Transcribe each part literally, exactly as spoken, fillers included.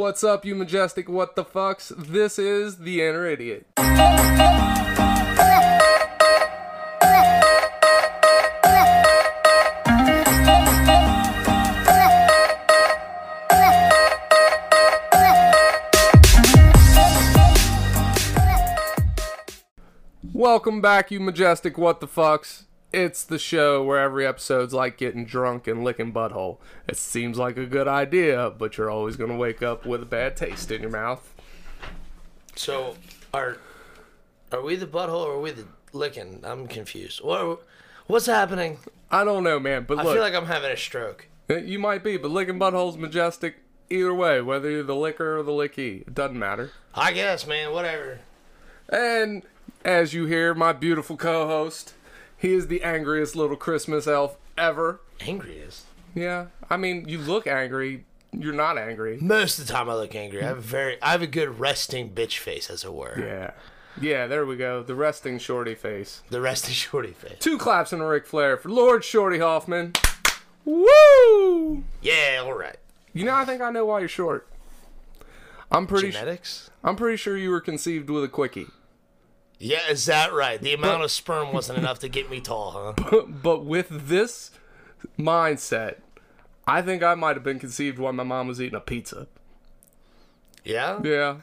What's up, you majestic what the fucks? This is The Inner Idiot. Welcome back, you majestic what the fucks. It's the show where every episode's like getting drunk and licking butthole. It seems like a good idea, but you're always going to wake up with a bad taste in your mouth. So, are are we the butthole or are we the licking? I'm confused. What, what's happening? I don't know, man, but I look. I feel like I'm having a stroke. You might be, but licking butthole's majestic either way, whether you're the licker or the licky. It doesn't matter. I guess, man, whatever. And as you hear, my beautiful co-host... He is the angriest little Christmas elf ever. Angriest? Yeah. I mean, you look angry. You're not angry. Most of the time I look angry. I have a very, I have a good resting bitch face, as it were. Yeah. Yeah, there we go. The resting shorty face. The resting shorty face. Two claps and a Ric Flair for Lord Shorty Hoffman. Woo! Yeah, all right. You know, I think I know why you're short. I'm pretty Genetics? Sh- I'm pretty sure you were conceived with a quickie. Yeah, is that right? The amount of sperm wasn't enough to get me tall, huh? But, but with this mindset, I think I might have been conceived while my mom was eating a pizza. Yeah? Yeah.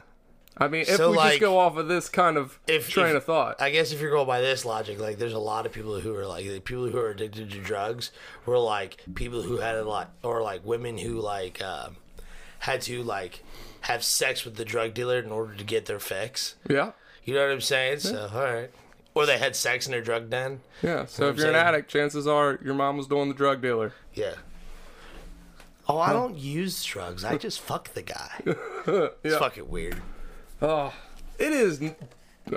I mean, if so, we like, just go off of this kind of if, train if, of thought. I guess if you're going by this logic, like, there's a lot of people who are, like, people who are addicted to drugs were, like, people who had a lot, or, like, women who, like, uh, had to, like, have sex with the drug dealer in order to get their fix. Yeah. You know what I'm saying? Yeah. So, all right. Or they had sex in their drug den. Yeah, so you know if you're saying? An addict, chances are your mom was doing the drug dealer. Yeah. Oh, I don't use drugs. I just fuck the guy. Yeah. It's fucking weird. Oh, it is.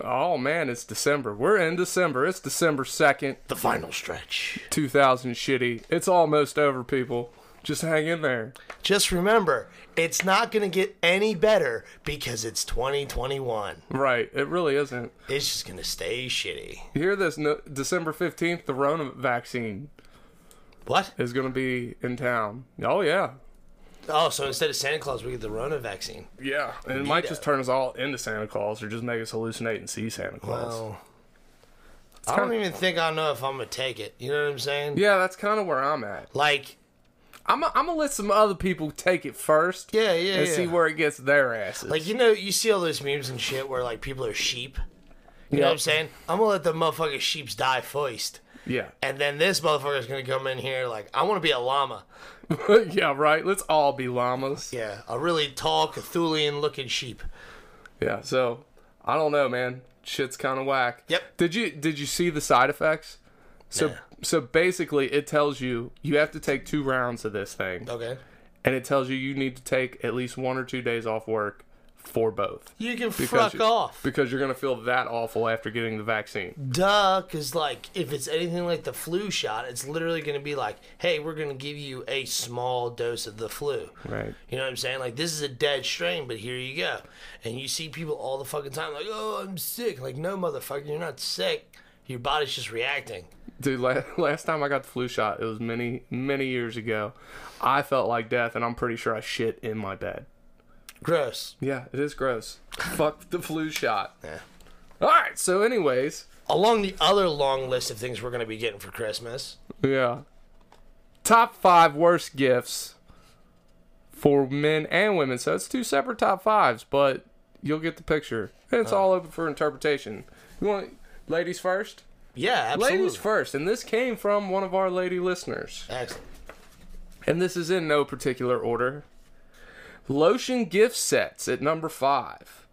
Oh, man, it's December. We're in December. It's December second. The final stretch. two thousand shitty. It's almost over, people. Just hang in there. Just remember, it's not going to get any better because it's twenty twenty-one. Right. It really isn't. It's just going to stay shitty. You hear this? No, December fifteenth, the Rona vaccine. What? Is going to be in town. Oh, yeah. Oh, so instead of Santa Claus, we get the Rona vaccine. Yeah. And it Neato. Might just turn us all into Santa Claus or just make us hallucinate and see Santa Claus. Well, I don't even think I know if I'm going to take it. You know what I'm saying? Yeah, that's kind of where I'm at. Like... I'm going to let some other people take it first. Yeah, yeah, And yeah. see where it gets their asses. Like, you know, you see all those memes and shit where, like, people are sheep. You yep. know what I'm saying? I'm going to let the motherfucking sheeps die first. Yeah. And then this motherfucker's going to come in here like, I want to be a llama. Yeah, right. Let's all be llamas. Yeah. A really tall, Cthulian-looking sheep. Yeah, so, I don't know, man. Shit's kind of whack. Yep. Did you, did you see the side effects? So. Nah. So basically, it tells you you have to take two rounds of this thing. Okay. And it tells you you need to take at least one or two days off work for both. You can fuck you, off. Because you're going to feel that awful after getting the vaccine. Duh, because like, if it's anything like the flu shot, it's literally going to be like, hey, we're going to give you a small dose of the flu. Right. You know what I'm saying? Like, this is a dead strain, but here you go. And you see people all the fucking time like, oh, I'm sick. Like, no, motherfucker, you're not sick. Your body's just reacting. Dude, last time I got the flu shot, it was many, many years ago. I felt like death, and I'm pretty sure I shit in my bed. Gross. Yeah, it is gross. Fuck the flu shot. Yeah. All right, so anyways. Along the other long list of things we're going to be getting for Christmas. Yeah. Top five worst gifts for men and women. So it's two separate top fives, but you'll get the picture. And it's oh. all open for interpretation. You want ladies first? Yeah, absolutely. Ladies first, and this came from one of our lady listeners. Excellent. And this is in no particular order. Lotion gift sets at number five,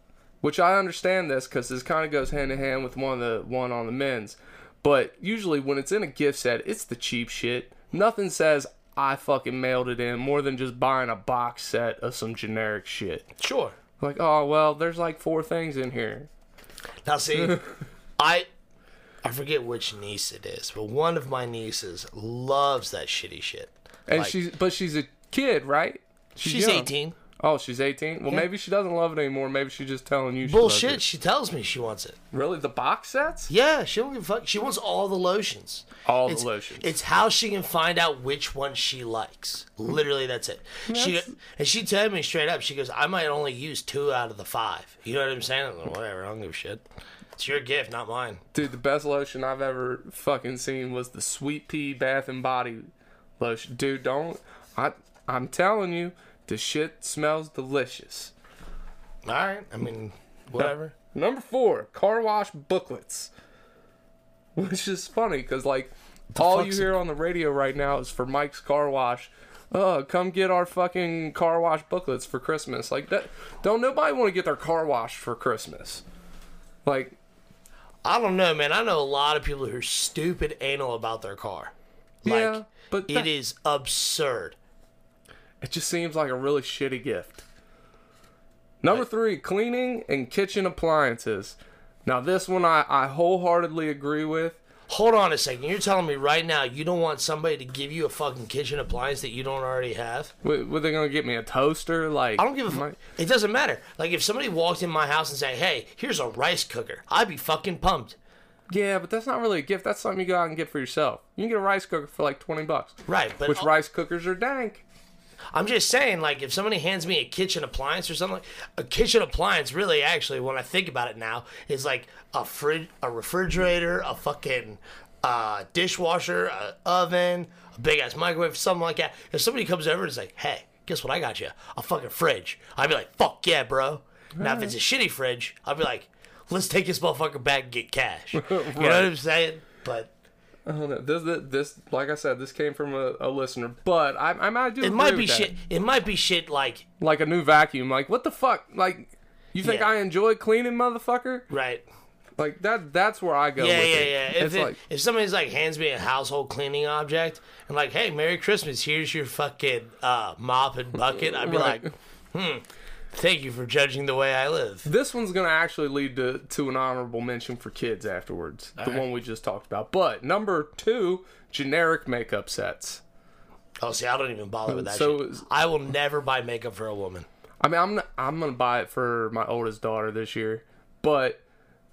which I understand this because this kind of goes hand in hand with one of the one on the men's. But usually when it's in a gift set, it's the cheap shit. Nothing says I fucking mailed it in more than just buying a box set of some generic shit. Sure. Like, oh well, there's like four things in here. Now see, I. I forget which niece it is, but one of my nieces loves that shitty shit. And like, she's, but she's a kid, right? She's, she's eighteen. Oh, she's eighteen? Well, yeah. Maybe she doesn't love it anymore. Maybe she's just telling you she Bullshit, loves it. She tells me she wants it. Really? The box sets? Yeah, she don't give a fuck. She wants all the lotions. All it's, the lotions. It's how she can find out which one she likes. Literally, that's it. That's... She And she told me straight up, she goes, I might only use two out of the five. You know what I'm saying? I'm like, whatever, I don't give a shit. It's your gift, not mine. Dude, the best lotion I've ever fucking seen was the Sweet Pea Bath and Body Lotion. Dude, don't... I, I'm telling you. The shit smells delicious. All right. I mean, whatever. No, number four, car wash booklets. Which is funny because, like, the all you hear it? on the radio right now is for Mike's Car Wash. Oh, come get our fucking car wash booklets for Christmas. Like, that, don't nobody want to get their car washed for Christmas. Like, I don't know, man. I know a lot of people who are stupid anal about their car. Like, yeah, but that- it is absurd. It just seems like a really shitty gift. Number three, cleaning and kitchen appliances. Now, this one I, I wholeheartedly agree with. Hold on a second. You're telling me right now you don't want somebody to give you a fucking kitchen appliance that you don't already have? Wait, were they going to get me a toaster? Like, I don't give a fuck. It doesn't matter. Like, if somebody walked in my house and said, hey, here's a rice cooker, I'd be fucking pumped. Yeah, but that's not really a gift. That's something you go out and get for yourself. You can get a rice cooker for like twenty bucks. Right. But which I'll- rice cookers are dank. I'm just saying, like, if somebody hands me a kitchen appliance or something, a kitchen appliance really, actually, when I think about it now, is like a fridge, a refrigerator, a fucking uh, dishwasher, an oven, a big-ass microwave, something like that. If somebody comes over and is like, hey, guess what I got you? A fucking fridge. I'd be like, fuck yeah, bro. Right. Now, if it's a shitty fridge, I'd be like, let's take this motherfucker back and get cash. Right. You know what I'm saying? But... I don't know. This, this, this, like I said, this came from a, a listener, but I, I might do. It might be shit. It might be shit like like a new vacuum. Like, what the fuck? Like, you think yeah. I enjoy cleaning, motherfucker? Right. Like that. That's where I go. Yeah, with yeah, it. yeah. If it's it, like if somebody's like hands me a household cleaning object and like, hey, Merry Christmas. Here's your fucking uh, mop and bucket. I'd be right. like, hmm. Thank you for judging the way I live. This one's going to actually lead to, to an honorable mention for kids afterwards. All the right. one we just talked about. But number two, generic makeup sets. Oh, see, I don't even bother with that so, shit. I will never buy makeup for a woman. I mean, I'm I'm going to buy it for my oldest daughter this year. But,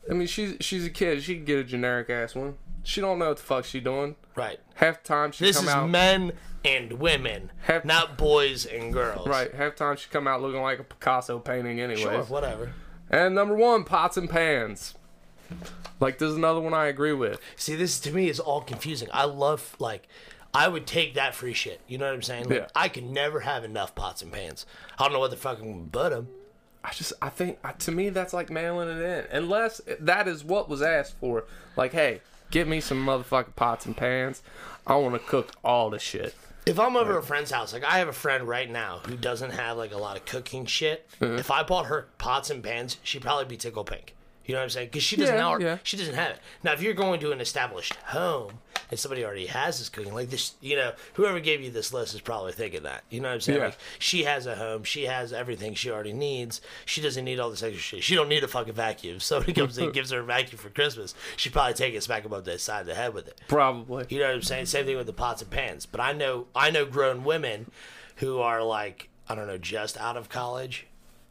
I mean, she's she's a kid. She can get a generic-ass one. She don't know what the fuck she's doing. Right. Half the time she this come out... This is men and women, half, not boys and girls. Right. Half the time she come out looking like a Picasso painting anyway. Sure, whatever. And number one, pots and pans. Like, this is another one I agree with. See, this to me is all confusing. I love, like... I would take that free shit. You know what I'm saying? Like, yeah. I can never have enough pots and pans. I don't know what the fuck I'm going to butt them. I just, I think, to me, that's like mailing it in. Unless that is what was asked for. Like, hey... Get me some motherfucking pots and pans. I want to cook all the shit. If I'm over right. a friend's house, like I have a friend right now who doesn't have like a lot of cooking shit. Mm-hmm. If I bought her pots and pans, she'd probably be tickled pink. You know what I'm saying? Because she doesn't yeah, know, yeah. she doesn't have it. Now, if you're going to an established home and somebody already has this cooking, like this, you know, whoever gave you this list is probably thinking that. You know what I'm saying? Yeah. Like, she has a home. She has everything she already needs. She doesn't need all this extra shit. She don't need a fucking vacuum. Somebody comes in and gives her a vacuum for Christmas, she'd probably take it smack above the side of the head with it. Probably. You know what I'm saying? Same thing with the pots and pans. But I know, I know grown women who are like, I don't know, just out of college.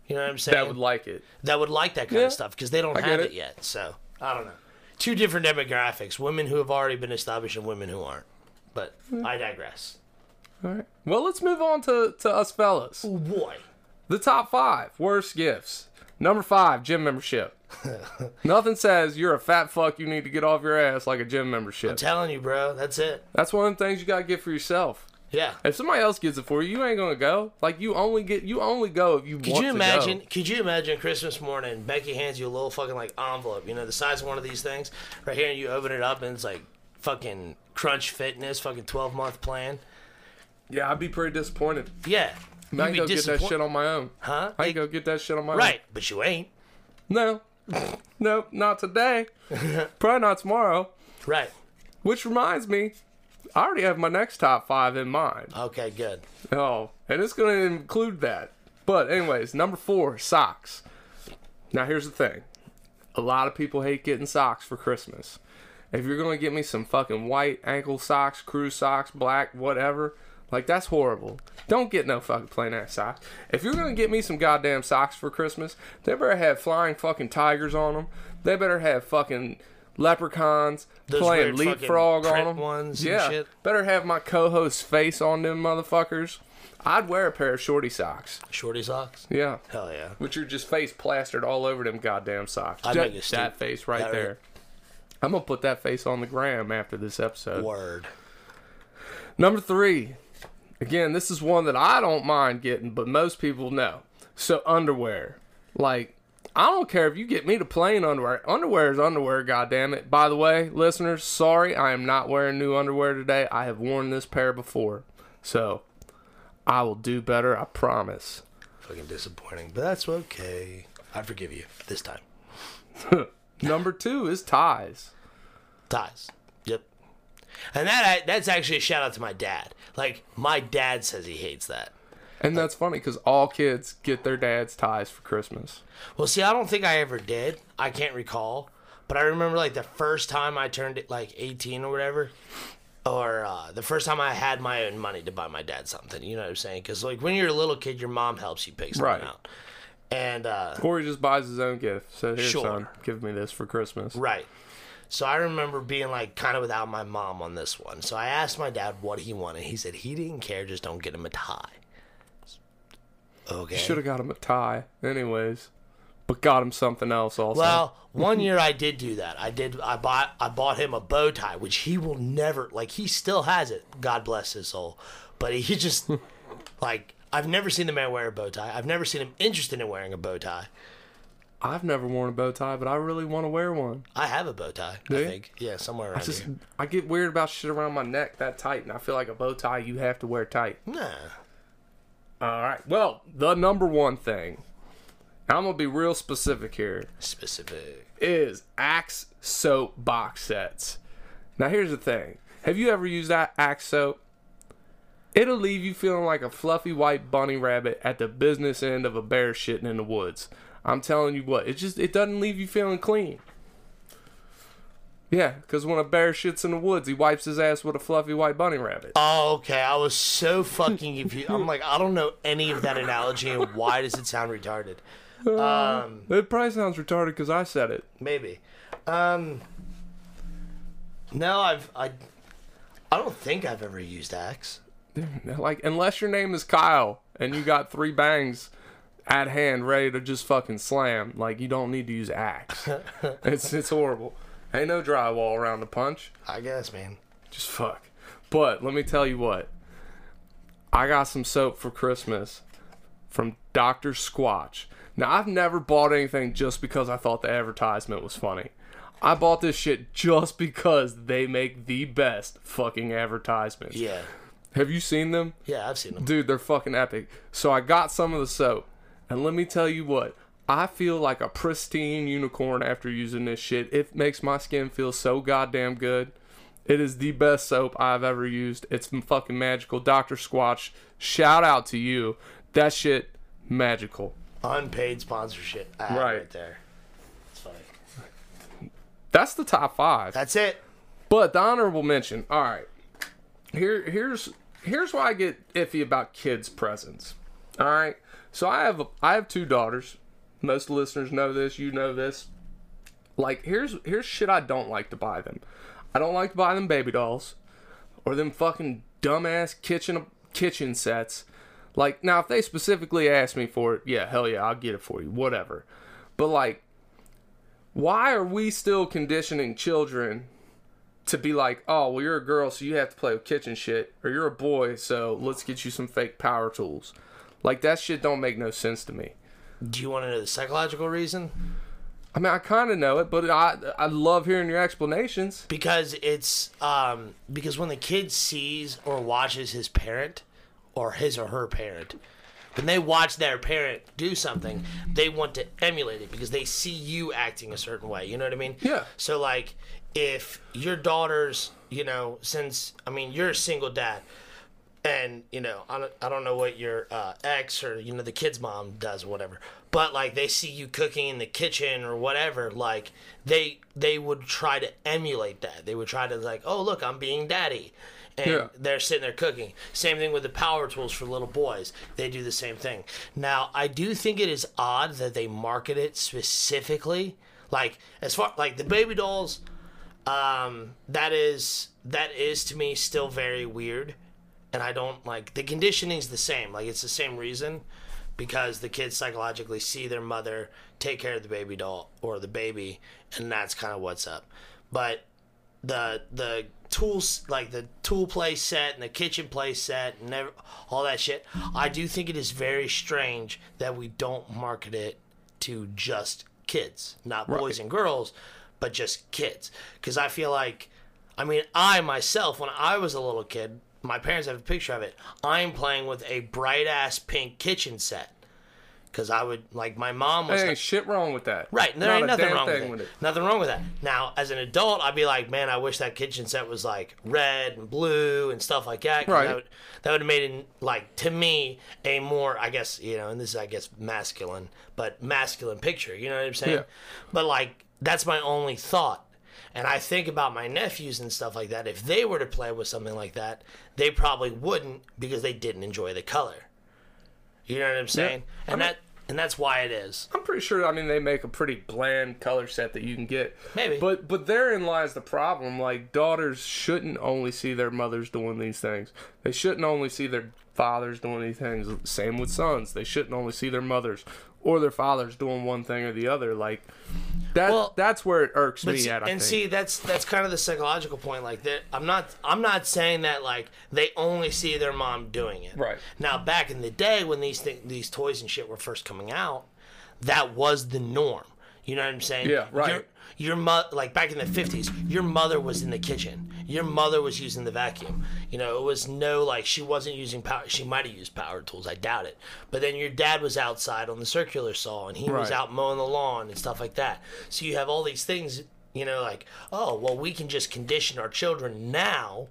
You know what I'm saying? That would like it. That would like that kind yeah. of stuff because they don't I have it. it yet. So, I don't know. Two different demographics. Women who have already been established and women who aren't. But mm. I digress. All right. Well, let's move on to, to us fellas. Oh, boy. The top five worst gifts. Number five, gym membership. Nothing says you're a fat fuck you need to get off your ass like a gym membership. I'm telling you, bro. That's it. That's one of the things you got to get for yourself. Yeah. If somebody else gets it for you, you ain't gonna go. Like you only get, you only go if you could want you imagine, to go. Could you imagine Christmas morning, Becky hands you a little fucking like envelope, you know, the size of one of these things, right here, and you open it up and it's like fucking Crunch Fitness, fucking twelve month plan. Yeah, I'd be pretty disappointed. Yeah. You'd I can go disappoint- get that shit on my own. Huh? I can like, go get that shit on my right, own. Right, but you ain't. No. Nope, not today. Probably not tomorrow. Right. Which reminds me. I already have my next top five in mind. Okay, good. Oh, and it's going to include that. But anyways, number four, socks. Now, here's the thing. A lot of people hate getting socks for Christmas. If you're going to get me some fucking white ankle socks, crew socks, black, whatever, Like, that's horrible. Don't get no fucking plain ass socks. If you're gonna get me some goddamn socks for Christmas, they better have flying fucking tigers on them. They better have fucking leprechauns Those playing leapfrog on them. Ones yeah, and shit. Better have my co-host's face on them motherfuckers. I'd wear a pair of shorty socks. Shorty socks? Yeah. Hell yeah. With your just face plastered all over them goddamn socks. I make that, that face right that there. Right. I'm gonna put that face on the gram after this episode. Word. Number three. Again, this is one that I don't mind getting, but most people know. So, underwear. Like, I don't care if you get me to plain underwear. Underwear is underwear, goddammit. By the way, listeners, sorry, I am not wearing new underwear today. I have worn this pair before. So, I will do better, I promise. Fucking disappointing, but that's okay. I forgive you this time. Number two is ties. Ties. Yep. And that I, that's actually a shout out to my dad. Like, my dad says he hates that. And that's funny because all kids get their dad's ties for Christmas. Well, see, I don't think I ever did. I can't recall. But I remember, like, the first time I turned it, like, eighteen or whatever, or uh, the first time I had my own money to buy my dad something. You know what I'm saying? Because, like, when you're a little kid, your mom helps you pick something right. out. And uh, or he just buys his own gift. So, here, sure. son, give me this for Christmas. Right. So I remember being, like, kind of without my mom on this one. So I asked my dad what he wanted. He said he didn't care, just don't get him a tie. Okay. Should have got him a tie anyways, but got him something else also. Well, one year I did do that. I did. I bought I bought him a bow tie, which he will never, like, he still has it. God bless his soul. But he just, like, I've never seen the man wear a bow tie. I've never seen him interested in wearing a bow tie. I've never worn a bow tie, but I really want to wear one. I have a bow tie, do I you? think. Yeah, somewhere around I just, here. I get weird about shit around my neck that tight, and I feel like a bow tie you have to wear tight. Nah. All right. Well, the number one thing, and I'm going to be real specific here. Specific. Is Axe soap box sets. Now, here's the thing. Have you ever used that Axe soap? It'll leave you feeling like a fluffy white bunny rabbit at the business end of a bear shitting in the woods. I'm telling you what, it just, it doesn't leave you feeling clean. Yeah, because when a bear shits in the woods, he wipes his ass with a fluffy white bunny rabbit. Oh, okay. I was so fucking confused. I'm like, I don't know any of that analogy, and why does it sound retarded? Um, it probably sounds retarded because I said it. Maybe. Um, no, I've, I, I don't think I've ever used Axe. Like, unless your name is Kyle, and you got three bangs at hand, ready to just fucking slam. Like, you don't need to use Axe. It's it's horrible. Ain't no drywall around the punch. I guess, man. Just fuck. But let me tell you what. I got some soap for Christmas from Doctor Squatch. Now, I've never bought anything just because I thought the advertisement was funny. I bought this shit just because they make the best fucking advertisements. Yeah. Have you seen them? Yeah, I've seen them. Dude, they're fucking epic. So I got some of the soap. And let me tell you what, I feel like a pristine unicorn after using this shit. It makes my skin feel so goddamn good. It is the best soap I've ever used. It's fucking magical. Doctor Squatch, shout out to you. That shit, magical. Unpaid sponsorship. Ah, right. right there. That's funny. That's the top five. That's it. But the honorable mention, all right. Here, here's, here's why I get iffy about kids' presents. All right. So I have a, I have two daughters. Most listeners know this. You know this. Like, here's here's shit I don't like to buy them. I don't like to buy them baby dolls or them fucking dumbass kitchen kitchen sets. Like, now, if they specifically ask me for it, yeah, hell yeah, I'll get it for you. Whatever. But, like, why are we still conditioning children to be like, oh, well, you're a girl, so you have to play with kitchen shit, or you're a boy, so let's get you some fake power tools. Like, that shit don't make no sense to me. Do you want to know the psychological reason? I mean, I kind of know it, but I I love hearing your explanations. Because it's, um, because when the kid sees or watches his parent, or his or her parent, when they watch their parent do something, they want to emulate it because they see you acting a certain way. You know what I mean? Yeah. So, like, if your daughter's, you know, since, I mean, you're a single dad, and, you know, I don't, I don't know what your uh, ex or, you know, the kid's mom does or whatever. But, like, they see you cooking in the kitchen or whatever. Like, they they would try to emulate that. They would try to, like, oh, look, I'm being daddy. and yeah. they're sitting there cooking. Same thing with the power tools for little boys. They do the same thing. Now, I do think it is odd that they market it specifically. Like, as far, like the baby dolls, um, that is, that is to me still very weird. And I don't, like, the conditioning's the same. Like, it's the same reason. Because the kids psychologically see their mother take care of the baby doll or the baby, and that's kind of what's up. But the the tools, like the tool play set and the kitchen play set and every, all that shit, I do think it is very strange that we don't market it to just kids, not boys right. and girls, but just kids. Because I feel like, I mean, I myself, when I was a little kid, my parents have a picture of it. I'm playing with a bright-ass pink kitchen set. Because I would, like, my mom was... There ain't shit wrong with that. Right. There ain't nothing wrong with it. Nothing wrong with that. Now, as an adult, I'd be like, man, I wish that kitchen set was, like, red and blue and stuff like that. Right. That would, that would have made it, like, to me, a more, I guess, you know, and this is, I guess, masculine, but masculine picture. You know what I'm saying? Yeah. But, like, that's my only thought. And I think about my nephews and stuff like that. If they were to play with something like that, they probably wouldn't because they didn't enjoy the color. You know what I'm saying? Yeah. And I mean, that and that's why it is. I'm pretty sure, I mean, they make a pretty bland color set that you can get. Maybe. But but therein lies the problem. Like, daughters shouldn't only see their mothers doing these things. They shouldn't only see their fathers doing these things. Same with sons. They shouldn't only see their mothers or their fathers doing one thing or the other. Like, that well, that's where it irks me see, at, I and think. See, that's that's kind of the psychological point. Like, that I'm not I'm not saying that, like, they only see their mom doing it. Right. Now, back in the day when these th- these toys and shit were first coming out, that was the norm. You know what I'm saying? Yeah, right. Your, your mo- like, back in the fifties, your mother was in the kitchen. Your mother was using the vacuum. You know, it was no, like, she wasn't using power. She might have used power tools. I doubt it. But then your dad was outside on the circular saw, and he right. was out mowing the lawn and stuff like that. So you have all these things, you know, like, oh, well, we can just condition our children now.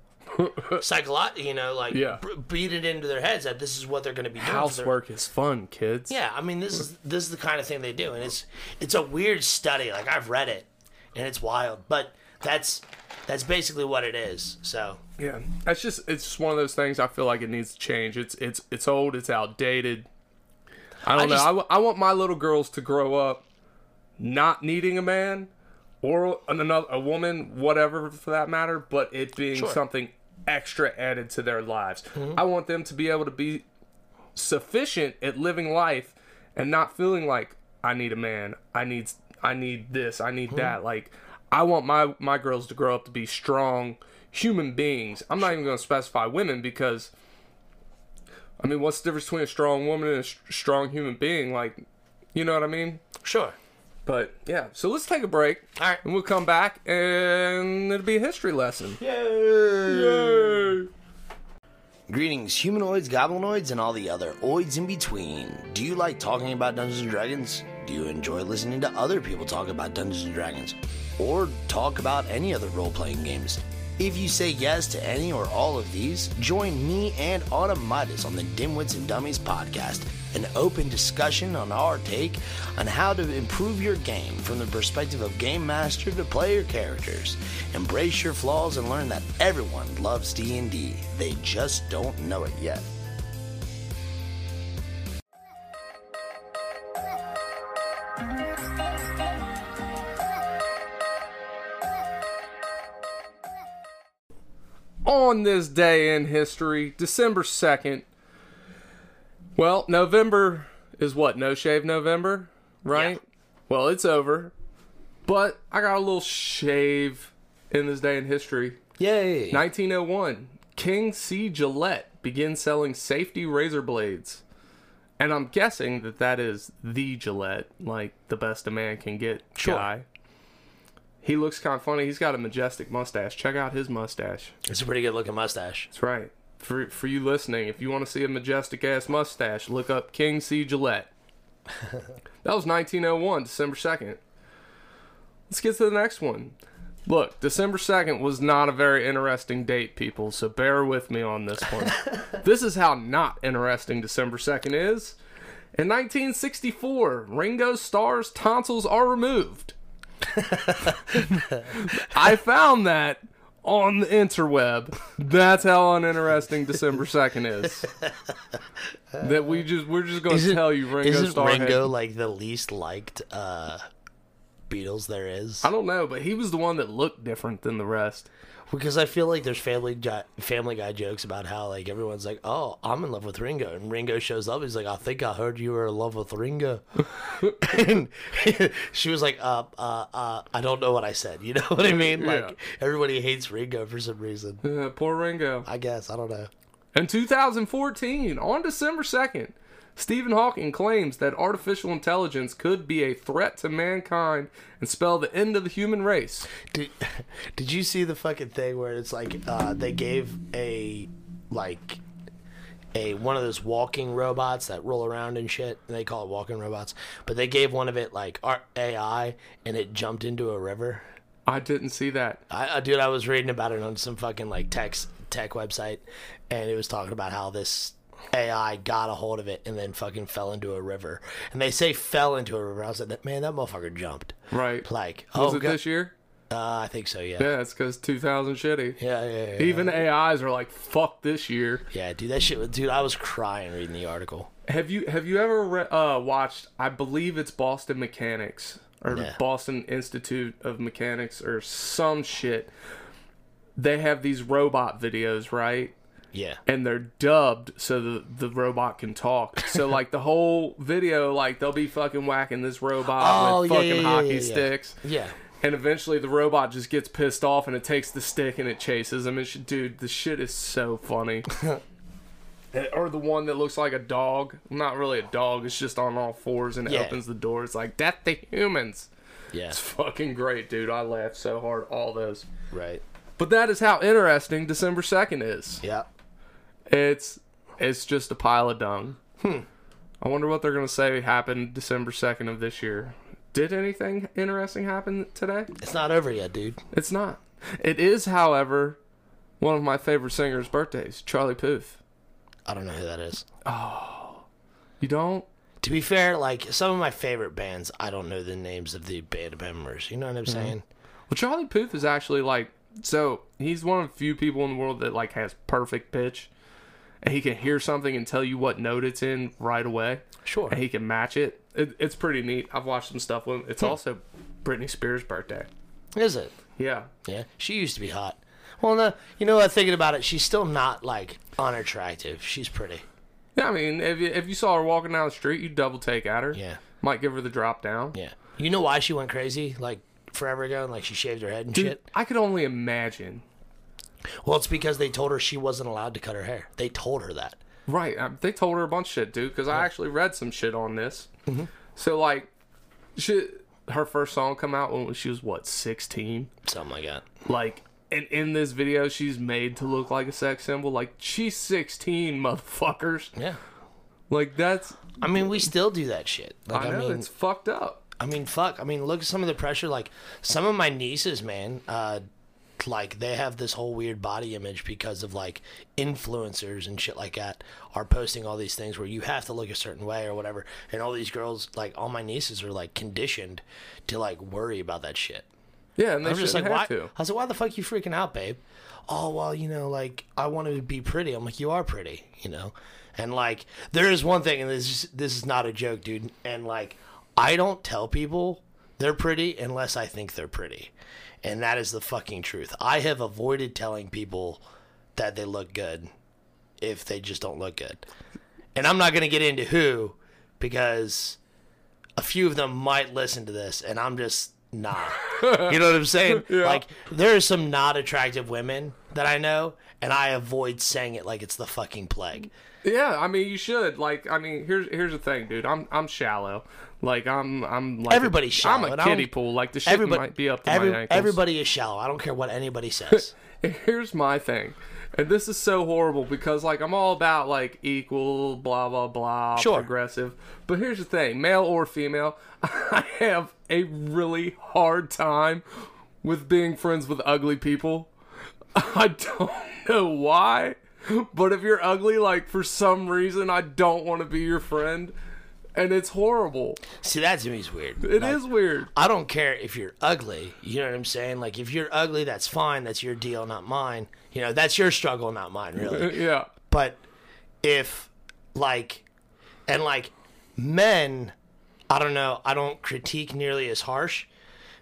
Psychologically, you know, like, yeah. b- beat it into their heads that this is what they're going to be doing. Housework their... is fun, kids. Yeah, I mean, this is this is the kind of thing they do, and it's it's a weird study. Like, I've read it, and it's wild, but that's that's basically what it is. So yeah, that's just it's just one of those things. I feel like it needs to change. It's it's it's old. It's outdated. I don't I just... know. I, w- I want my little girls to grow up not needing a man. Or another, a woman, whatever for that matter, but it being sure. something extra added to their lives. Mm-hmm. I want them to be able to be sufficient at living life and not feeling like I need a man, I need, I need this, I need mm-hmm. that. Like, I want my my girls to grow up to be strong human beings. I'm not even going to specify women because, I mean, what's the difference between a strong woman and a sh- strong human being? Like, you know what I mean? Sure. But, yeah, so let's take a break. All right. And we'll come back, and it'll be a history lesson. Yay! Yay! Greetings, humanoids, goblinoids, and all the other oids in between. Do you like talking about Dungeons and Dragons? Do you enjoy listening to other people talk about Dungeons and Dragons? Or talk about any other role-playing games? If you say yes to any or all of these, join me and Automidas on the Dimwits and Dummies podcast, an open discussion on our take on how to improve your game from the perspective of game master to player characters. Embrace your flaws and learn that everyone loves D and D. They just don't know it yet. On this day in history, December second, well, November is what? No Shave November, right? Yeah. Well, it's over, but I got a little shave in this day in history. Yay! nineteen oh one, King C. Gillette begins selling safety razor blades, and I'm guessing that that is the Gillette, like the best a man can get sure. guy. He looks kind of funny. He's got a majestic mustache. Check out his mustache. It's a pretty good looking mustache. That's right. For for you listening, if you want to see a majestic ass mustache, look up King C. Gillette. That was nineteen oh one, December second. Let's get to the next one. Look, December second was not a very interesting date, people, so bear with me on this one. This is how not interesting December second is. In nineteen sixty-four, Ringo Starr's tonsils are removed. I found that on the interweb. That's how uninteresting December second is. That we just we're just going to tell you Ringo Starr. Isn't Ringo like the least liked uh, Beatles there is? I don't know, but he was the one that looked different than the rest. Because I feel like there's Family Guy, Family Guy jokes about how like everyone's like, oh, I'm in love with Ringo. And Ringo shows up. He's like, I think I heard you were in love with Ringo. And she was like, uh, uh, uh, I don't know what I said. You know what I mean? Like, yeah. Everybody hates Ringo for some reason. Yeah, poor Ringo. I guess. I don't know. In two thousand fourteen, on December second, Stephen Hawking claims that artificial intelligence could be a threat to mankind and spell the end of the human race. Did, did you see the fucking thing where it's like uh, they gave a like a one of those walking robots that roll around and shit? And they call it walking robots, but they gave one of it like A I, and it jumped into a river. I didn't see that. I, I dude, I was reading about it on some fucking like tech tech website, and it was talking about how this A I got a hold of it and then fucking fell into a river. And they say fell into a river. I was like, man, that motherfucker jumped. Right. Like, oh, was it God. This year? Uh, I think so, yeah. Yeah, it's because two thousand shitty. Yeah, yeah, yeah. Even yeah. A Is are like, fuck this year. Yeah, dude, that shit was, dude, I was crying reading the article. Have you have you ever re- uh, watched, I believe it's Boston Mechanics or yeah. Boston Institute of Mechanics or some shit. They have these robot videos, right? Yeah. And they're dubbed so the, the robot can talk. So, like, the whole video, like, they'll be fucking whacking this robot oh, with yeah, fucking yeah, yeah, hockey yeah, yeah. sticks. Yeah. And eventually the robot just gets pissed off and it takes the stick and it chases him. And she, dude, the shit is so funny. Or the one that looks like a dog. Not really a dog. It's just on all fours and it yeah. opens the door. It's like, death to humans. Yeah. It's fucking great, dude. I laughed so hard. All those. Right. But that is how interesting December second is. Yeah. It's it's just a pile of dung. Hmm. I wonder what they're going to say happened December second of this year. Did anything interesting happen today? It's not over yet, dude. It's not. It is, however, one of my favorite singers' birthdays, Charlie Puth. I don't know who that is. Oh. You don't? To be fair, like, some of my favorite bands, I don't know the names of the band members. You know what I'm mm-hmm. saying? Well, Charlie Puth is actually, like, so he's one of the few people in the world that, like, has perfect pitch. And he can hear something and tell you what note it's in right away. Sure. And he can match it. it it's pretty neat. I've watched some stuff with him. It's hmm. also Britney Spears' birthday. Is it? Yeah. Yeah. She used to be hot. Well, no, you know what? Thinking about it, she's still not, like, unattractive. She's pretty. Yeah, I mean, if you, if you saw her walking down the street, you'd double take at her. Yeah. Might give her the drop down. Yeah. You know why she went crazy, like, forever ago? And, like, she shaved her head and Dude, shit? I could only imagine. Well, it's because they told her she wasn't allowed to cut her hair. They told her that. Right. Um, they told her a bunch of shit, dude, because yeah. I actually read some shit on this. Mm-hmm. So, like, she, her first song come out when she was, what, sixteen? Something like that. Like, and in this video, she's made to look like a sex symbol. Like, she's sixteen, motherfuckers. Yeah. Like, that's... I mean, we still do that shit. Like, I know, I mean, it's fucked up. I mean, fuck. I mean, look at some of the pressure. Like, some of my nieces, man, uh... like they have this whole weird body image because of like influencers and shit like that are posting all these things where you have to look a certain way or whatever, and all these girls, like all my nieces, are like conditioned to like worry about that shit. Yeah, and they just like, why? To. I was like, why the fuck you freaking out, babe? Oh, well, you know, like I wanted to be pretty. I'm like, you are pretty, you know. And like there is one thing, and this is, this is not a joke, dude. And like I don't tell people they're pretty unless I think they're pretty. And that is the fucking truth. I have avoided telling people that they look good if they just don't look good. And I'm not going to get into who, because a few of them might listen to this, and I'm just, nah. You know what I'm saying? Yeah. Like, there are some not attractive women that I know, and I avoid saying it like it's the fucking plague. Yeah, I mean, you should. Like, I mean, here's here's the thing, dude. I'm I'm shallow. Like, I'm I'm like everybody's a, shallow. I'm a kiddie pool. Like, the shit might be up to every, my ankles. Everybody is shallow. I don't care what anybody says. Here's my thing, and this is so horrible because, like, I'm all about like equal, blah blah blah, sure. Progressive. But here's the thing, male or female, I have a really hard time with being friends with ugly people. I don't know why. But if you're ugly, like, for some reason, I don't want to be your friend. and it's horrible. See, that to me is weird. It like, is weird. I don't care if you're ugly. You know what I'm saying? Like, if you're ugly, that's fine. That's your deal, not mine. You know, that's your struggle, not mine, really. Yeah. But if, like, and, like, men, I don't know, I don't critique nearly as harsh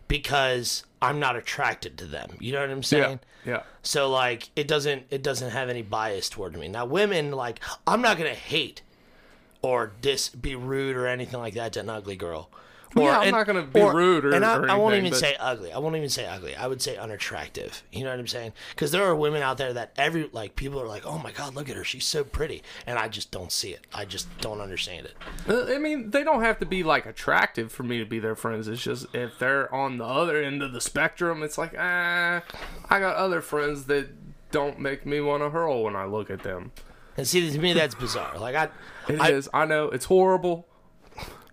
because I'm not attracted to them. You know what I'm saying? Yeah. yeah. So, like, it doesn't it doesn't have any bias toward me. Now, women, like, I'm not going to hate or dis be rude or anything like that to an ugly girl. Or, yeah, I'm and, not going to be or, rude or, and I, or anything. I won't even but... say ugly. I won't even say ugly. I would say unattractive. You know what I'm saying? Because there are women out there that every, like, people are like, oh, my God, look at her. She's so pretty. And I just don't see it. I just don't understand it. I mean, they don't have to be, like, attractive for me to be their friends. It's just if they're on the other end of the spectrum, it's like, ah, I got other friends that don't make me want to hurl when I look at them. And see, to me, that's bizarre. Like, I... It I, is. I know. It's horrible.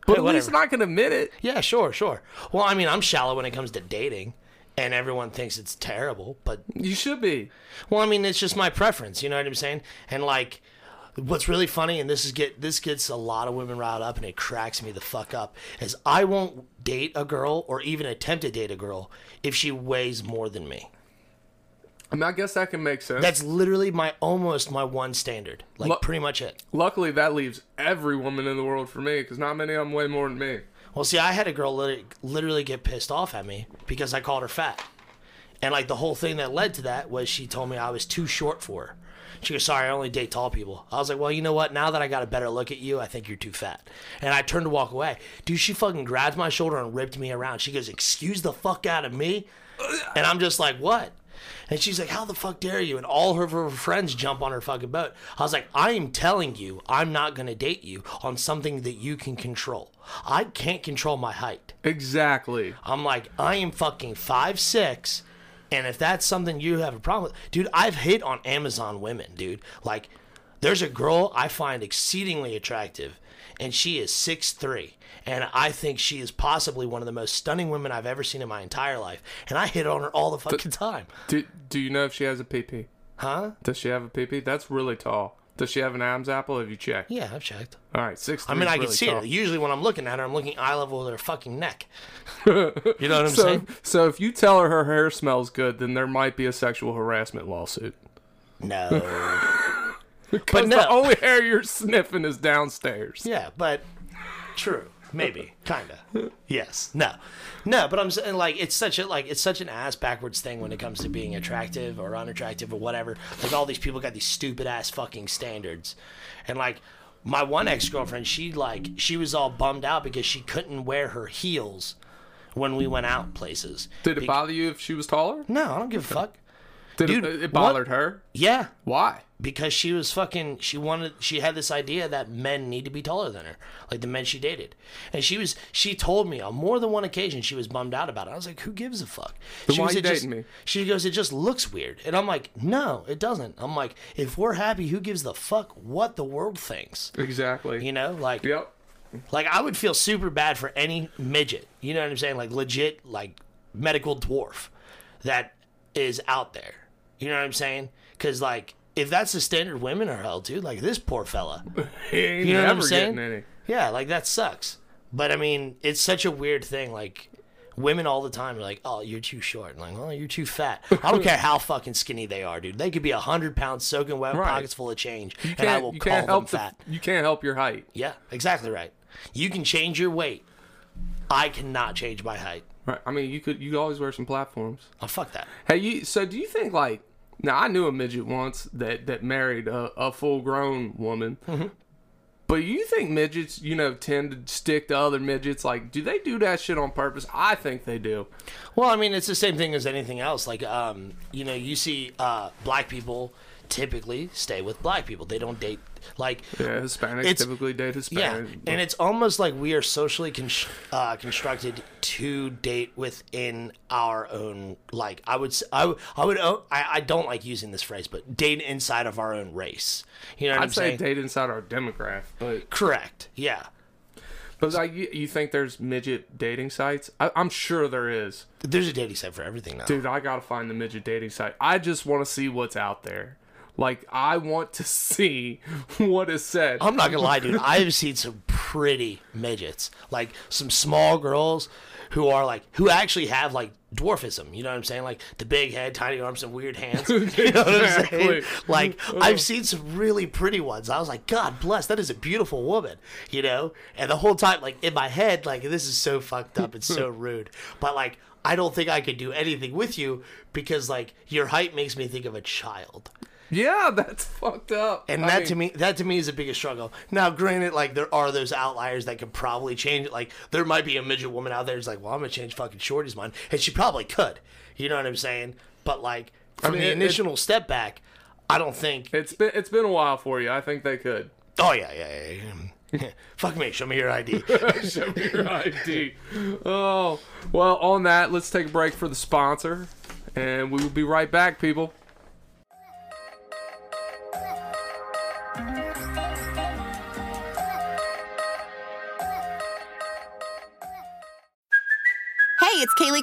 But hey, at whatever. least I can admit it. Yeah, sure, sure. Well, I mean, I'm shallow when it comes to dating, and everyone thinks it's terrible, but... You should be. Well, I mean, it's just my preference, you know what I'm saying? And, like, what's really funny, and this is get this gets a lot of women riled up, and it cracks me the fuck up, is I won't date a girl or even attempt to date a girl if she weighs more than me. I mean, I guess that can make sense. That's literally my almost my one standard. Like, Lu- pretty much it. Luckily, that leaves every woman in the world for me, because not many of them weigh more than me. Well, see, I had a girl literally, literally get pissed off at me because I called her fat. And, like, the whole thing that led to that was she told me I was too short for her. She goes, sorry, I only date tall people. I was like, well, you know what? Now that I got a better look at you, I think you're too fat. And I turned to walk away. Dude, she fucking grabbed my shoulder and ripped me around. She goes, excuse the fuck out of me? And I'm just like, what? And she's like, how the fuck dare you? And all of her friends jump on her fucking boat. I was like, I am telling you, I'm not going to date you on something that you can control. I can't control my height. Exactly. I'm like, I am fucking five six, and if that's something you have a problem with... Dude, I've hit on Amazon women, dude. Like, there's a girl I find exceedingly attractive, and she is six three. And I think she is possibly one of the most stunning women I've ever seen in my entire life. And I hit on her all the fucking do, time. Do, do you know if she has a P P? Huh? Does she have a P P? That's really tall. Does she have an Adam's apple? Have you checked? Yeah, I've checked. All right, six. I mean, I really can see tall. It. Usually when I'm looking at her, I'm looking eye level with her fucking neck. You know what I'm so, saying? So if you tell her her hair smells good, then there might be a sexual harassment lawsuit. No. Because but no. The only hair you're sniffing is downstairs. Yeah, but true. Maybe, kinda, yes, no, no. But I'm saying, like, it's such a like it's such an ass backwards thing when it comes to being attractive or unattractive or whatever. Like, all these people got these stupid ass fucking standards, and, like, my one ex girlfriend, she like she was all bummed out because she couldn't wear her heels when we went out places. Did it Be- bother you if she was taller? No, I don't give a fuck. Did Dude, it, it bothered what? her? Yeah. Why? Because she was fucking, she wanted, she had this idea that men need to be taller than her, like the men she dated. And she was, she told me on more than one occasion she was bummed out about it. I was like, who gives a fuck? Then she why goes, you dating just, me? She goes, it just looks weird. And I'm like, no, it doesn't. I'm like, if we're happy, who gives the fuck what the world thinks? Exactly. You know, like, yep. Like, I would feel super bad for any midget, you know what I'm saying? Like, legit, like, medical dwarf that is out there. You know what I'm saying? Because, like, if that's the standard women are held to, like, this poor fella. He ain't you know never what I'm saying? Getting any. Yeah, like, that sucks. But, I mean, it's such a weird thing. Like, women all the time are like, oh, you're too short. And like, oh, you're too fat. I don't care how fucking skinny they are, dude. They could be one hundred pounds soaking wet, right. Pockets full of change, and I will call them help fat. The, you can't help your height. Yeah, exactly right. You can change your weight. I cannot change my height. Right. I mean, you could you could always wear some platforms. Oh, fuck that. Hey, you. So do you think, like, now, I knew a midget once that, that married a, a full-grown woman. Mm-hmm. But you think midgets, you know, tend to stick to other midgets? Like, do they do that shit on purpose? I think they do. Well, I mean, it's the same thing as anything else. Like, um, you know, you see uh, black people typically stay with black people. They don't date, like... Yeah, Hispanics typically date Hispanics. Yeah, but... and it's almost like we are socially con- uh, constructed to date within our own, like, I would, I, I would, I, I don't like using this phrase, but date inside of our own race. You know what I'd I'm saying? I'd say date inside our demographic, but... Correct, yeah. But, like, you, you think there's midget dating sites? I, I'm sure there is. There's a dating site for everything now. Dude, I gotta find the midget dating site. I just want to see what's out there. Like, I want to see what is said. I'm not going to lie, dude. I have seen some pretty midgets, like some small girls who are like, who actually have like dwarfism, you know what I'm saying? Like the big head, tiny arms, and weird hands. You know what I'm saying? Like, I've seen some really pretty ones. I was like, God bless, that is a beautiful woman, you know? And the whole time, like in my head, like, this is so fucked up. It's so rude. But like, I don't think I could do anything with you because like your height makes me think of a child. Yeah, that's fucked up. And I that mean, to me, that to me is the biggest struggle. Now, granted, like there are those outliers that could probably change it. Like there might be a midget woman out there who's like, "Well, I'm gonna change fucking Shorty's mind," and she probably could. You know what I'm saying? But like from I mean, the it, initial it, step back, I don't think it's been it's been a while for you. I think they could. Oh yeah, yeah, yeah. yeah. Fuck me, show me your I D. Show me your I D. Oh well, on that, let's take a break for the sponsor, and we will be right back, people. It's Kaylee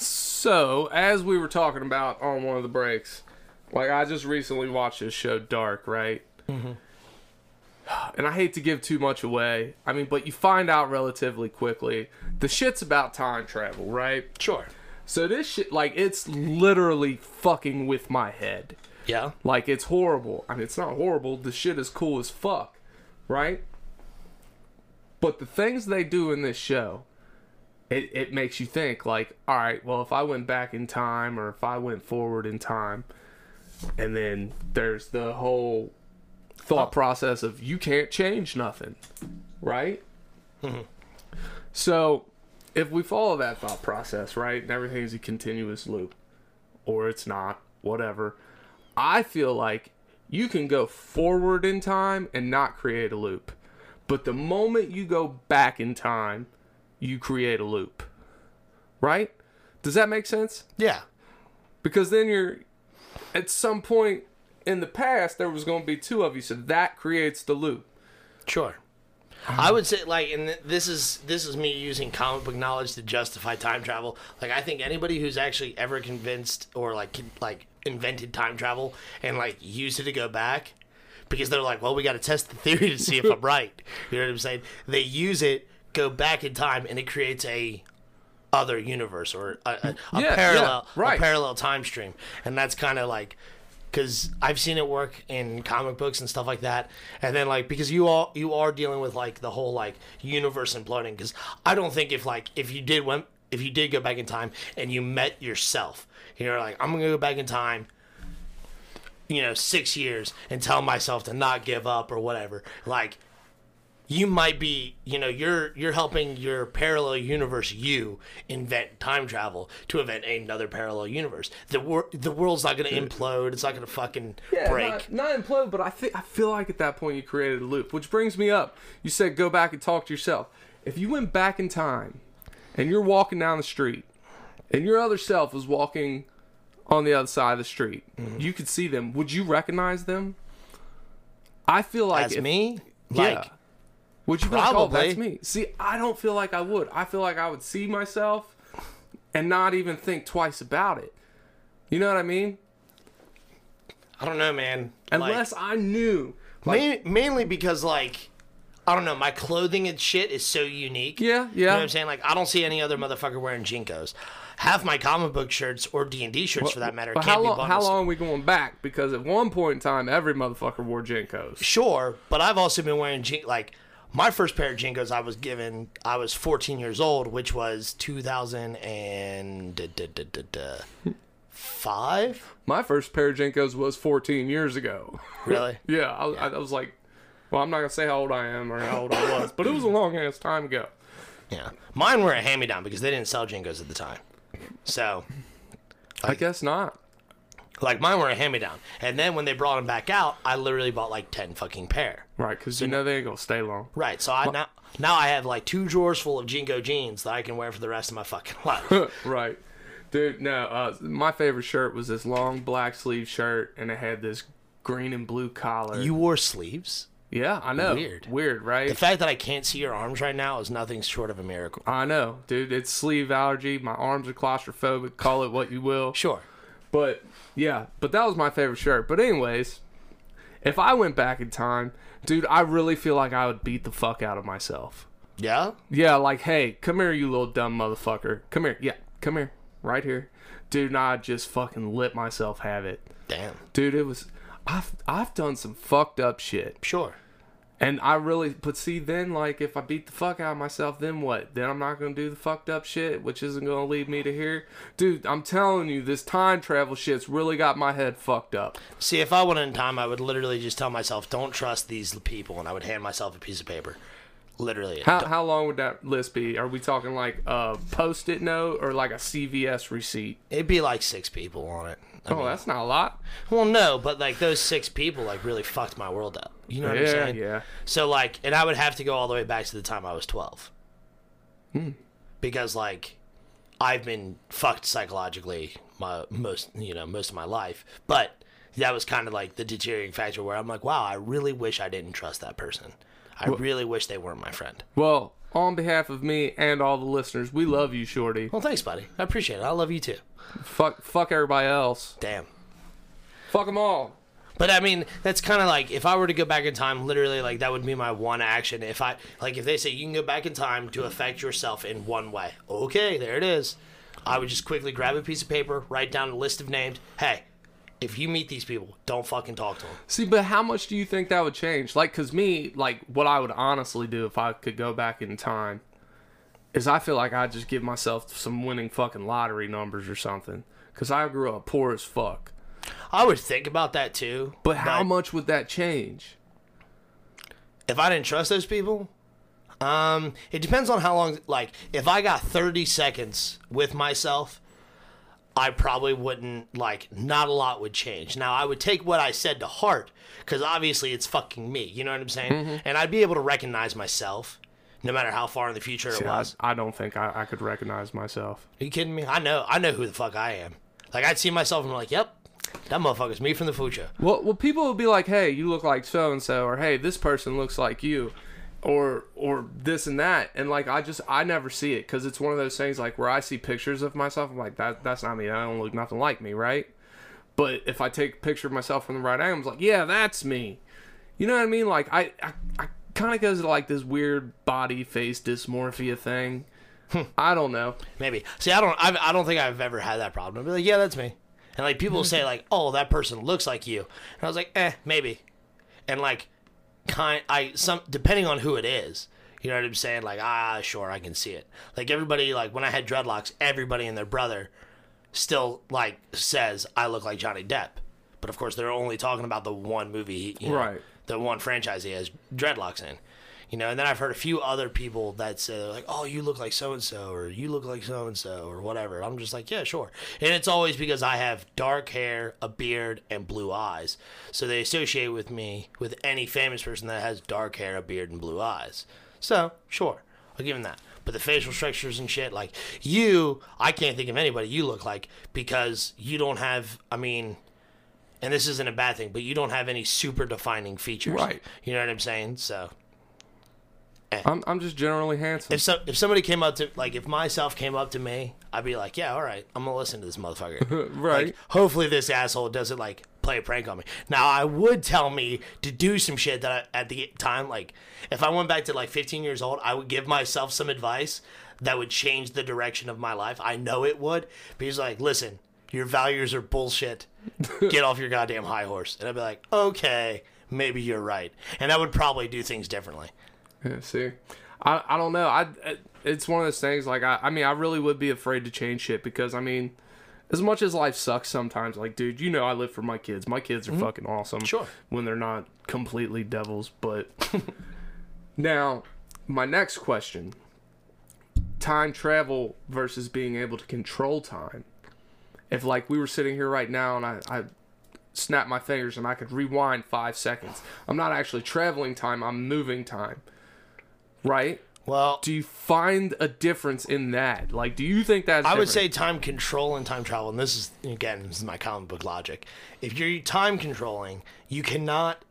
So, as we were talking about on one of the breaks, like, I just recently watched this show, Dark, right? Mm-hmm. And I hate to give too much away. I mean, but you find out relatively quickly. The shit's about time travel, right? Sure. So, this shit, like, it's literally fucking with my head. Yeah. Like, it's horrible. I mean, it's not horrible. The shit is cool as fuck, right? But the things they do in this show... It it makes you think, like, all right, well, if I went back in time or if I went forward in time, and then there's the whole thought process of you can't change nothing, right? Mm-hmm. So if we follow that thought process, right, and everything's a continuous loop, or it's not, whatever, I feel like you can go forward in time and not create a loop. But the moment you go back in time, you create a loop, right? Does that make sense? Yeah. Because then you're, at some point in the past, there was going to be two of you, so that creates the loop. Sure. Um, I would say, like, and this is this is me using comic book knowledge to justify time travel. Like, I think anybody who's actually ever convinced or, like, like invented time travel and, like, used it to go back, because they're like, well, we got to test the theory to see if I'm right. You know what I'm saying? They use it, go back in time, and it creates a other universe or a, a, a yeah, parallel yeah, right. a parallel time stream. And that's kind of like, because I've seen it work in comic books and stuff like that. And then like, because you all you are dealing with like the whole like universe imploding, because I don't think if like if you did went, if you did go back in time and you met yourself, you know, like, I'm gonna go back in time, you know, six years and tell myself to not give up or whatever, like, you might be, you know, you're you're helping your parallel universe you invent time travel to invent another parallel universe. The wor- the world's not going to implode. It's not going to fucking yeah, break. Not, not implode, but I think I feel like at that point you created a loop, which brings me up. You said go back and talk to yourself. If you went back in time and you're walking down the street and your other self was walking on the other side of the street, mm-hmm. you could see them. Would you recognize them? I feel like... As if, me? Like... Yeah. Would you probably. Like, oh, that's me. See, I don't feel like I would. I feel like I would see myself and not even think twice about it. You know what I mean? I don't know, man. Unless like, I knew. Like, ma- mainly because, like, I don't know, my clothing and shit is so unique. Yeah, yeah. You know what I'm saying? Like, I don't see any other motherfucker wearing J N C Os. Half my comic book shirts, or D and D shirts well, for that matter, can't how long, be bundled. How long are we going back? Because at one point in time, every motherfucker wore J N C Os. Sure, but I've also been wearing, G- like... My first pair of J N C Os I was given, I was fourteen years old, which was two thousand five. My first pair of J N C Os was fourteen years ago. Really? yeah, I, yeah. I, I was like, well, I'm not going to say how old I am or how old I was, but it was a long-ass time ago. Yeah. Mine were a hand-me-down because they didn't sell J N C Os at the time. So. Like, I guess not. Like, mine were a hand-me-down. And then when they brought them back out, I literally bought, like, ten fucking pair. Right, because so, you know they ain't going to stay long. Right, so I well, now now I have, like, two drawers full of J N C O jeans that I can wear for the rest of my fucking life. Right. Dude, no, uh, my favorite shirt was this long black sleeve shirt, and it had this green and blue collar. You wore sleeves? Yeah, I know. Weird. Weird, right? The fact that I can't see your arms right now is nothing short of a miracle. I know, dude. It's sleeve allergy. My arms are claustrophobic. Call it what you will. Sure. But, yeah, but that was my favorite shirt. But anyways, if I went back in time, dude, I really feel like I would beat the fuck out of myself. Yeah? Yeah, like, hey, come here, you little dumb motherfucker. Come here. Yeah, come here. Right here. Dude, and I just fucking let myself have it. Damn. Dude, it was... I've, I've done some fucked up shit. Sure. And I really... But see, then, like, if I beat the fuck out of myself, then what? Then I'm not going to do the fucked up shit, which isn't going to lead me to here? Dude, I'm telling you, this time travel shit's really got my head fucked up. See, if I went in time, I would literally just tell myself, don't trust these people, and I would hand myself a piece of paper. Literally. How, how long would that list be? Are we talking, like, a Post-it note or, like, a C V S receipt? It'd be, like, six people on it. I oh, mean, that's not a lot. Well, no, but, like, those six people, like, really fucked my world up. You know what yeah, I'm saying? Yeah, yeah. So, like, and I would have to go all the way back to the time I was twelve. Hmm. Because, like, I've been fucked psychologically my most, you know, most of my life. But that was kind of, like, the deteriorating factor where I'm like, wow, I really wish I didn't trust that person. I well, really wish they weren't my friend. Well, on behalf of me and all the listeners, we love you, Shorty. Well, thanks, buddy. I appreciate it. I love you, too. Fuck fuck everybody else. Damn. Fuck them all. But, I mean, that's kind of like, if I were to go back in time, literally, like, that would be my one action. If I, like, if they say you can go back in time to affect yourself in one way. Okay, there it is. I would just quickly grab a piece of paper, write down a list of names. Hey. If you meet these people, don't fucking talk to them. See, but how much do you think that would change? Like, because me, like, what I would honestly do if I could go back in time is I feel like I'd just give myself some winning fucking lottery numbers or something. Because I grew up poor as fuck. I would think about that, too. But how much would that change? If I didn't trust those people? Um, it depends on how long, like, if I got thirty seconds with myself... I probably wouldn't, like, not a lot would change. Now, I would take what I said to heart, because obviously it's fucking me, you know what I'm saying? Mm-hmm. And I'd be able to recognize myself, no matter how far in the future See, it was. I, I don't think I, I could recognize myself. Are you kidding me? I know I know who the fuck I am. Like, I'd see myself and be like, yep, that motherfucker's me from the future. Well, well, people would be like, hey, you look like so-and-so, or hey, this person looks like you. Or or this and that, and like I just I never see it because it's one of those things like where I see pictures of myself, I'm like that that's not me. I don't look nothing like me, right? But if I take a picture of myself from the right angle, I'm like, yeah, that's me. You know what I mean? Like I I, I kind of goes to like this weird body face dysmorphia thing. I don't know. Maybe see I don't I've, I don't think I've ever had that problem. I'd be like, yeah, that's me, and like people say like, oh, that person looks like you, and I was like, eh, maybe, and like. Kind, I some depending on who it is, you know what I'm saying? Like, ah, sure, I can see it. Like everybody, like when I had dreadlocks, everybody and their brother still like says I look like Johnny Depp, but of course they're only talking about the one movie, you know, right? The one franchise he has dreadlocks in, you know. And then I've heard a few other people that say like, oh, you look like so and so, or you look like so and so, or whatever. I'm just like, yeah, sure. And it's always because I have dark hair, a beard, and blue eyes. So they associate with me with any famous person that has dark hair, a beard, and blue eyes. So sure, I'll give them that. But the facial structures and shit, like you, I can't think of anybody you look like because you don't have. I mean. And this isn't a bad thing, but you don't have any super defining features, right? You know what I'm saying? So, eh. I'm I'm just generally handsome. If so, if somebody came up to like if myself came up to me, I'd be like, yeah, all right, I'm gonna listen to this motherfucker, right? Like, hopefully, this asshole doesn't like play a prank on me. Now, I would tell me to do some shit that I, at the time, like if I went back to like fifteen years old, I would give myself some advice that would change the direction of my life. I know it would because like, listen. Your values are bullshit. Get off your goddamn high horse. And I'd be like, okay, maybe you're right. And I would probably do things differently. Yeah, see? I, I don't know. I It's one of those things, like, I, I mean, I really would be afraid to change shit because, I mean, as much as life sucks sometimes, like, dude, you know I live for my kids. My kids are mm-hmm. fucking awesome. Sure. When they're not completely devils, but... Now, my next question. Time travel versus being able to control time. if like we were sitting here right now and I, I snapped my fingers and I could rewind five seconds, I'm not actually traveling time, I'm moving time, right? Well, do you find a difference in that? Like, do you think that's I different? Would say time control and time travel, and this is, again, this is my comic book logic. If you're time controlling, you cannot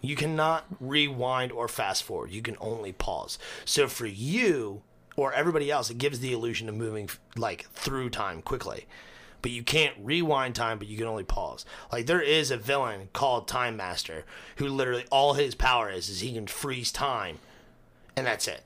you cannot rewind or fast forward. You can only pause. So for you or everybody else, it gives the illusion of moving, like, through time quickly. But you can't rewind time, but you can only pause. Like, there is a villain called Time Master who literally all his power is is he can freeze time, and that's it.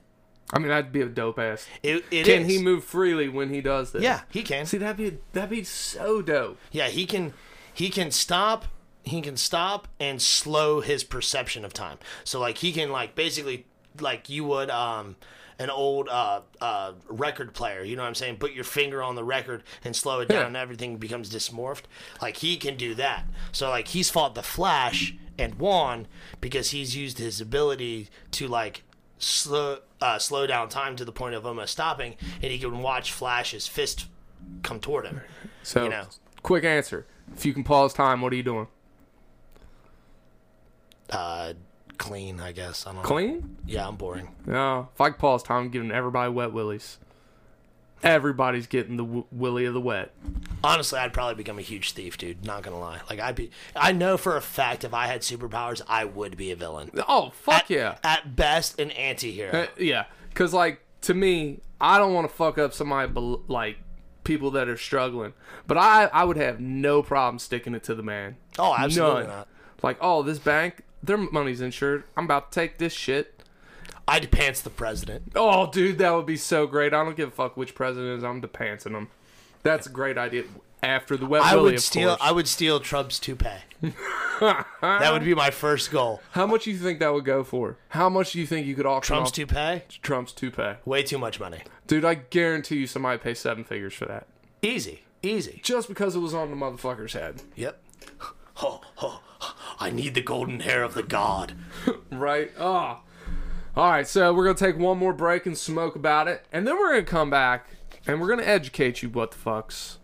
I mean, that'd be a dope ass. It, it can is. He move freely when he does this? Yeah, he can. See, that'd be that'd be so dope. Yeah, he can. He can stop. He can stop and slow his perception of time. So, like, he can, like, basically, like you would um an old uh uh record player. You know what I'm saying? Put your finger on the record and slow it down, yeah. and everything becomes dismorphed. Like, he can do that. So, like, he's fought the Flash and won because he's used his ability to, like, slow. Uh, slow down time to the point of almost stopping, and he can watch Flash's fist come toward him. So, you know? Quick answer. If you can pause time, what are you doing? Uh, clean, I guess. I don't clean? Know. Yeah, I'm boring. No, if I can pause time, I'm giving everybody wet willies. Everybody's getting the w- willy of the wet. Honestly, I'd probably become a huge thief, dude. Not gonna lie. Like, I'd be. I know for a fact if I had superpowers, I would be a villain. Oh fuck at, yeah! At best, an anti-hero. Uh, yeah, because, like, to me, I don't want to fuck up somebody be- like people that are struggling. But I, I would have no problem sticking it to the man. Oh, absolutely None. Not. Like, oh, this bank, their money's insured. I'm about to take this shit. I'd pants the president. Oh, dude, that would be so great. I don't give a fuck which president is. I'm de-pantsing him. That's a great idea. After the wet I willy, would steal, of course. I would steal Trump's toupee. That would be my first goal. How much do you think that would go for? How much do you think you could auction Trump's off? toupee? Trump's toupee. Way too much money. Dude, I guarantee you somebody pays seven figures for that. Easy. Easy. Just because it was on the motherfucker's head. Yep. Oh, oh, I need the golden hair of the god. Right? Ah. Oh. Alright, so we're going to take one more break and smoke about it, and then we're going to come back, and we're going to educate you what the fucks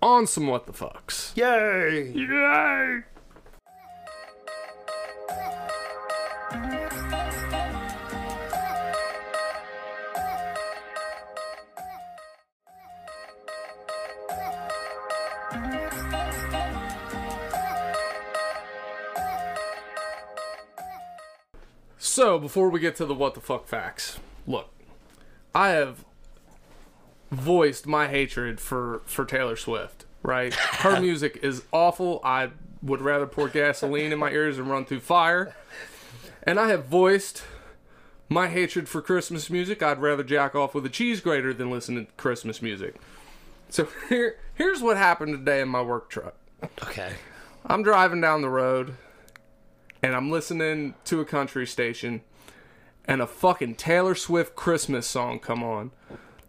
on some what the fucks. Yay! Yay! So, before we get to the what the fuck facts, look, I have voiced my hatred for, for Taylor Swift, right? Her music is awful. I would rather pour gasoline in my ears and run through fire. And I have voiced my hatred for Christmas music. I'd rather jack off with a cheese grater than listen to Christmas music. So, here, here's what happened today in my work truck. Okay. I'm driving down the road. And I'm listening to a country station, and a fucking Taylor Swift Christmas song come on.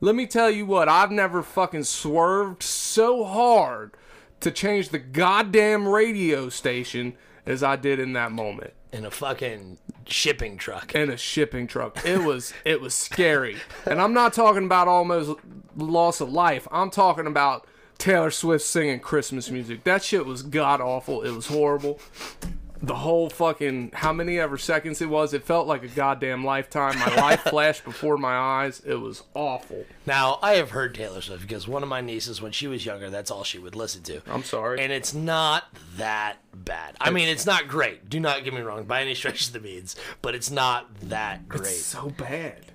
Let me tell you what, I've never fucking swerved so hard to change the goddamn radio station as I did in that moment. In a fucking shipping truck. In a shipping truck. It was it was scary. And I'm not talking about almost loss of life. I'm talking about Taylor Swift singing Christmas music. That shit was god-awful. It was horrible. The whole fucking, how many ever seconds it was, it felt like a goddamn lifetime. My life flashed before my eyes. It was awful. Now, I have heard Taylor Swift because one of my nieces, when she was younger, that's all she would listen to. I'm sorry. And it's not that bad. I mean, it's not great. Do not get me wrong by any stretch of the means, but it's not that great. It's so bad.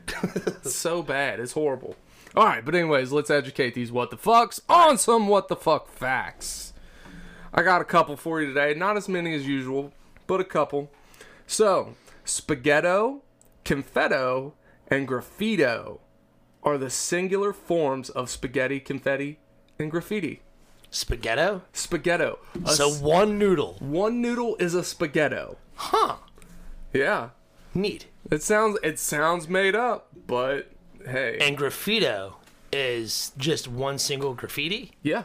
It's so bad. It's horrible. All right, but anyways, let's educate these what the fucks on some what the fuck facts. I got a couple for you today. Not as many as usual, but a couple. So, spaghetto, confetto, and graffito are the singular forms of spaghetti, confetti, and graffiti. Spaghetto? Spaghetto. A so sp- one noodle. One noodle is a spaghetto. Huh. Yeah. Neat. It sounds it sounds made up, but hey. And graffito is just one single graffiti? Yeah.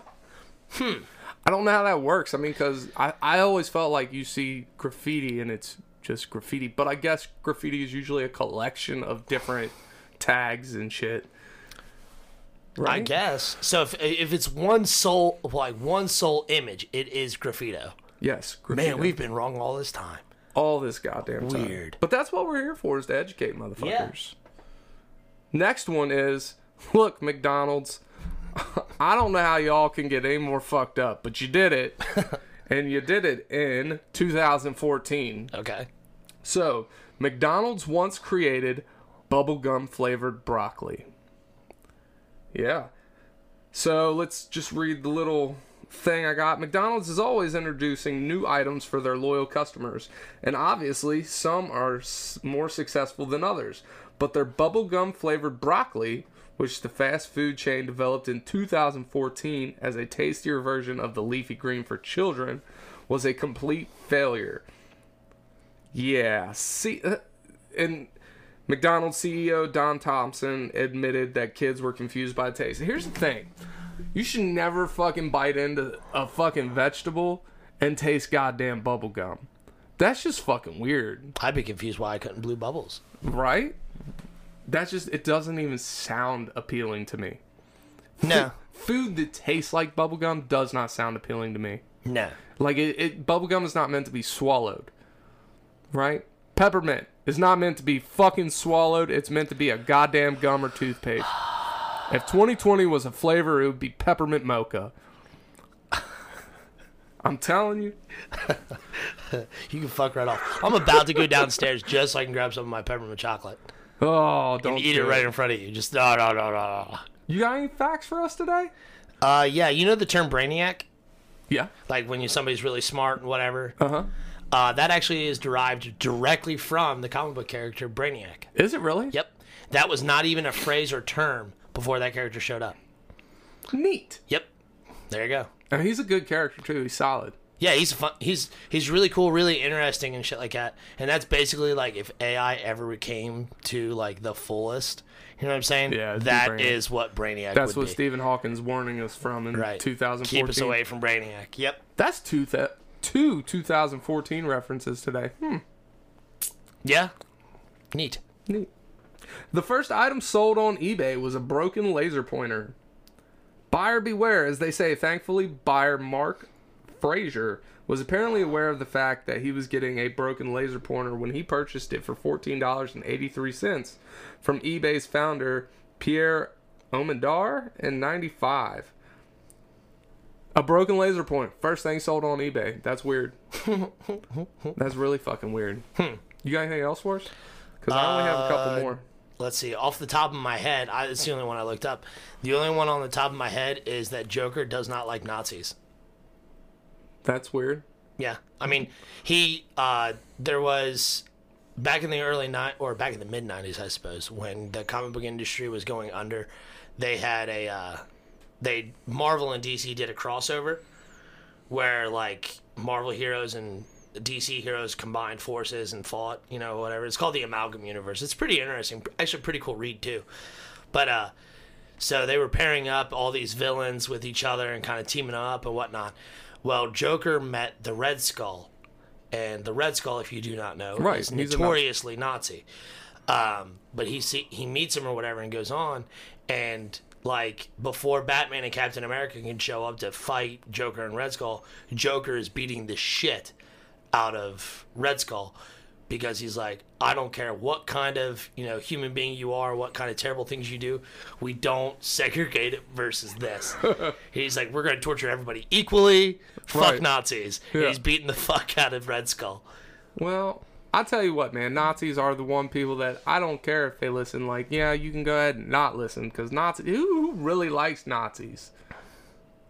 Hmm. I don't know how that works. I mean, because I, I always felt like you see graffiti and it's just graffiti. But I guess graffiti is usually a collection of different tags and shit. right? I guess. So if if it's one soul, like one soul image, it is Graffito. Yes, Graffito. Man, we've been wrong all this time. All this goddamn time. Weird. But that's what we're here for, is to educate motherfuckers. Yeah. Next one is, look, McDonald's, I don't know how y'all can get any more fucked up, but you did it. And you did it in two thousand fourteen. Okay. So, McDonald's once created bubblegum flavored broccoli. Yeah. So, let's just read the little thing I got. McDonald's is always introducing new items for their loyal customers, and obviously some are s- more successful than others, but their bubblegum flavored broccoli, which the fast food chain developed in two thousand fourteen as a tastier version of the leafy green for children, was a complete failure. Yeah, see, uh, and McDonald's C E O Don Thompson admitted that kids were confused by taste. Here's the thing. You should never fucking bite into a fucking vegetable and taste goddamn bubble gum. That's just fucking weird. I'd be confused why I couldn't blue bubbles. Right? That's just, it doesn't even sound appealing to me. No. Food that tastes like bubble gum does not sound appealing to me. No. Like, it, it bubble gum is not meant to be swallowed. Right? Peppermint is not meant to be fucking swallowed. It's meant to be a goddamn gum or toothpaste. If twenty twenty was a flavor, it would be peppermint mocha. I'm telling you. You can fuck right off. I'm about to go downstairs just so I can grab some of my peppermint chocolate. Oh, don't and eat do it right in front of you. Just no, no, no, no. You got any facts for us today? Uh, yeah. You know the term Brainiac? Yeah. Like when you somebody's really smart and whatever. Uh huh. Uh, that actually is derived directly from the comic book character Brainiac. Is it really? Yep. That was not even a phrase or term before that character showed up. Neat. Yep. There you go. I mean, he's a good character too. He's solid. Yeah, he's fun. He's he's really cool, really interesting, and shit like that. And that's basically like if A I ever came to like the fullest, you know what I'm saying? Yeah, that is what Brainiac. That's would what be. Stephen Hawking's warning us from in right. two thousand fourteen. Keep us away from Brainiac. Yep. That's two th- two two thousand fourteen references today. Hmm. Yeah. Neat. Neat. The first item sold on eBay was a broken laser pointer. Buyer beware, as they say. Thankfully, buyer Mark Frazier was apparently aware of the fact that he was getting a broken laser pointer when he purchased it for fourteen dollars and eighty-three cents from eBay's founder, Pierre Omidyar, in ninety-five. A broken laser pointer. First thing sold on eBay. That's weird. That's really fucking weird. Hmm. You got anything else for us? Because I only have a couple uh, more. Let's see. Off the top of my head, I, it's the only one I looked up. The only one on the top of my head is that Joker does not like Nazis. That's weird. Yeah, I mean, he uh, there was back in the early night or back in the mid nineties, I suppose, when the comic book industry was going under. They had a uh, they Marvel and D C did a crossover where like Marvel heroes and D C heroes combined forces and fought, you know, whatever. It's called the Amalgam Universe. It's pretty interesting, actually, pretty cool read too. But uh, so they were pairing up all these villains with each other and kind of teaming up and whatnot. Well, Joker met the Red Skull, and the Red Skull, if you do not know, right. is notoriously Nazi. Nazi. Um, but he see, he meets him or whatever and goes on, and like before Batman and Captain America can show up to fight Joker and Red Skull, Joker is beating the shit out of Red Skull because he's like, I don't care what kind of, you know, human being you are, what kind of terrible things you do, we don't segregate it versus this. He's like, we're going to torture everybody equally, fuck right. Nazis. Yeah. And he's beating the fuck out of Red Skull. Well, I'll tell you what, man, Nazis are the one people that I don't care if they listen. Like, yeah, you can go ahead and not listen, because Nazis, who really likes Nazis?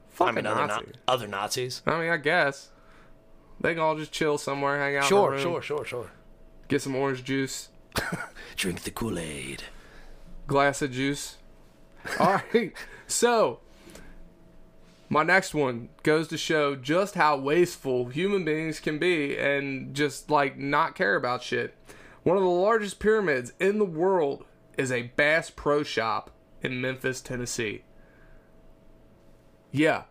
Fucking I mean, other, Nazi. Na- other Nazis. I mean, I guess. They can all just chill somewhere, hang out sure, in the room. Sure, sure, sure, sure. Get some orange juice. Drink the Kool-Aid. Glass of juice. All right. So, my next one goes to show just how wasteful human beings can be and just, like, not care about shit. One of the largest pyramids in the world is a Bass Pro Shop in Memphis, Tennessee. Yeah.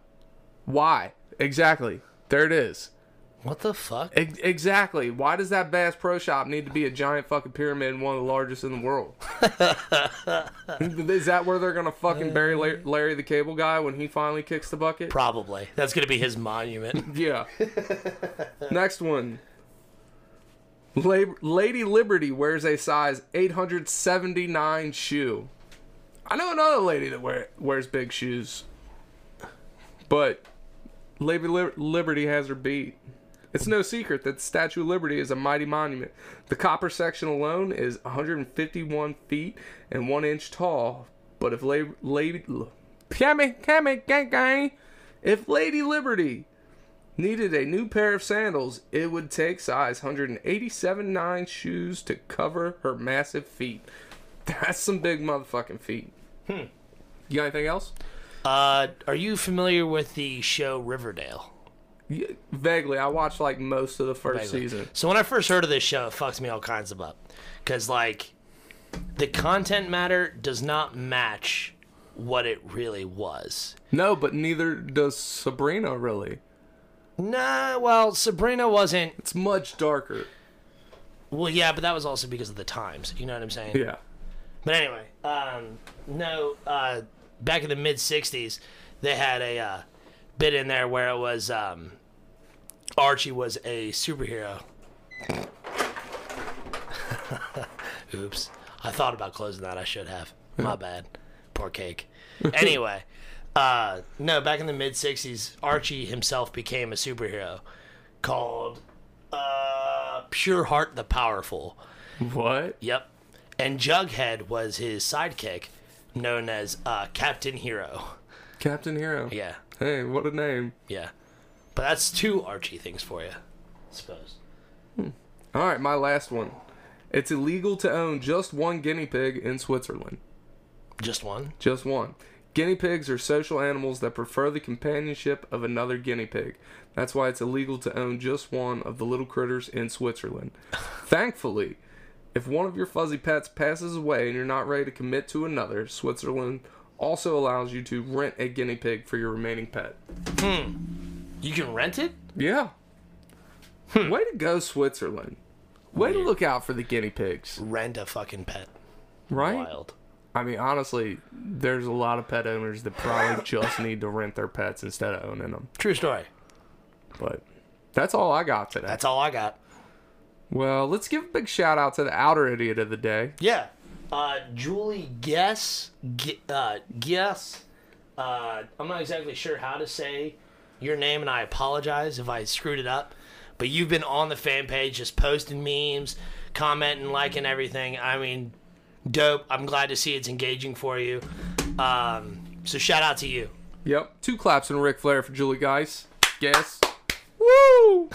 Why? Exactly. There it is. What the fuck? E- exactly. Why does that Bass Pro Shop need to be a giant fucking pyramid and one of the largest in the world? Is that where they're going to fucking bury Larry, Larry the Cable Guy when he finally kicks the bucket? Probably. That's going to be his monument. Yeah. Next one. La- Lady Liberty wears a size eight hundred seventy-nine shoe. I know another lady that wear, wears big shoes. But Lady Li- Liberty has her beat. It's no secret that the Statue of Liberty is a mighty monument. The copper section alone is one hundred fifty-one feet and one inch tall. But if Lady, Lady, if Lady Liberty needed a new pair of sandals, it would take size one hundred eighty-seven nine shoes to cover her massive feet. That's some big motherfucking feet. Hmm. You got anything else? Uh, are you familiar with the show Riverdale? Vaguely. I watched like most of the first Vaguely. season. So when I first heard of this show, it fucks me all kinds of up, because like the content matter does not match what it really was. No, but neither does Sabrina really. Nah, well, Sabrina wasn't. It's much darker. Well, yeah, but that was also because of the times. You know what I'm saying? Yeah. But anyway, um, no, uh, back in the mid sixties, they had a. Uh, bit in there where it was um, Archie was a superhero. Oops. I thought about closing that. I should have. My bad. Poor cake. Anyway, uh, no, back in the mid-sixties, Archie himself became a superhero called uh, Pure Heart the Powerful. What? Yep. And Jughead was his sidekick, known as uh, Captain Hero. Captain Hero. Yeah. Hey, what a name. Yeah. But that's two Archie things for you, I suppose. Hmm. All right, my last one. It's illegal to own just one guinea pig in Switzerland. Just one? Just one. Guinea pigs are social animals that prefer the companionship of another guinea pig. That's why it's illegal to own just one of the little critters in Switzerland. Thankfully, if one of your fuzzy pets passes away and you're not ready to commit to another, Switzerland also allows you to rent a guinea pig for your remaining pet. Hmm. You can rent it? Yeah. Hmm. Way to go, Switzerland. Way Weird. to look out for the guinea pigs. Rent a fucking pet. Right? Wild. I mean, honestly, there's a lot of pet owners that probably just need to rent their pets instead of owning them. True story. But that's all I got today. That's all I got. Well, let's give a big shout out to the outer idiot of the day. Yeah. Uh, Julie Geis, G- uh, Geis, uh, I'm not exactly sure how to say your name, and I apologize if I screwed it up, but you've been on the fan page just posting memes, commenting, liking everything. I mean, dope. I'm glad to see it's engaging for you. Um, so shout out to you. Yep. Two claps and a Ric Flair for Julie Geis. Yes. Woo!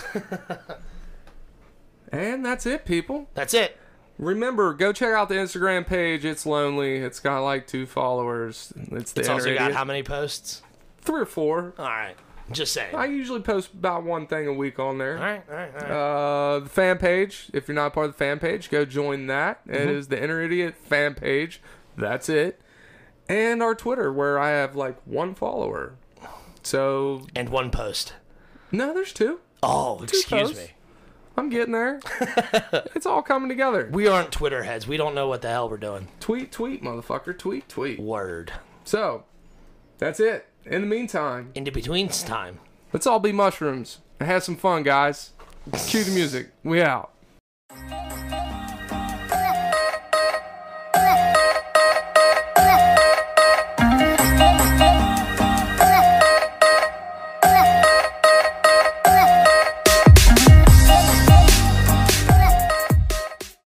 And that's it, people. That's it. Remember, go check out the Instagram page. It's lonely. It's got like two followers. It's the. It's also got how many posts? Three or four. All right. Just saying. I usually post about one thing a week on there. All right. All right. All right. Uh, the fan page. If you're not part of the fan page, go join that. It mm-hmm. is the Inner Idiot fan page. That's it. And our Twitter, where I have like one follower. So. And one post. No, there's two. Oh, two excuse posts. me. I'm getting there. It's all coming together. We aren't Twitter heads. We don't know what the hell we're doing. Tweet, tweet, motherfucker. Tweet, tweet. Word. So, that's it. In the meantime. In the betweens time. Let's all be mushrooms and have some fun, guys. Cue the music. We out.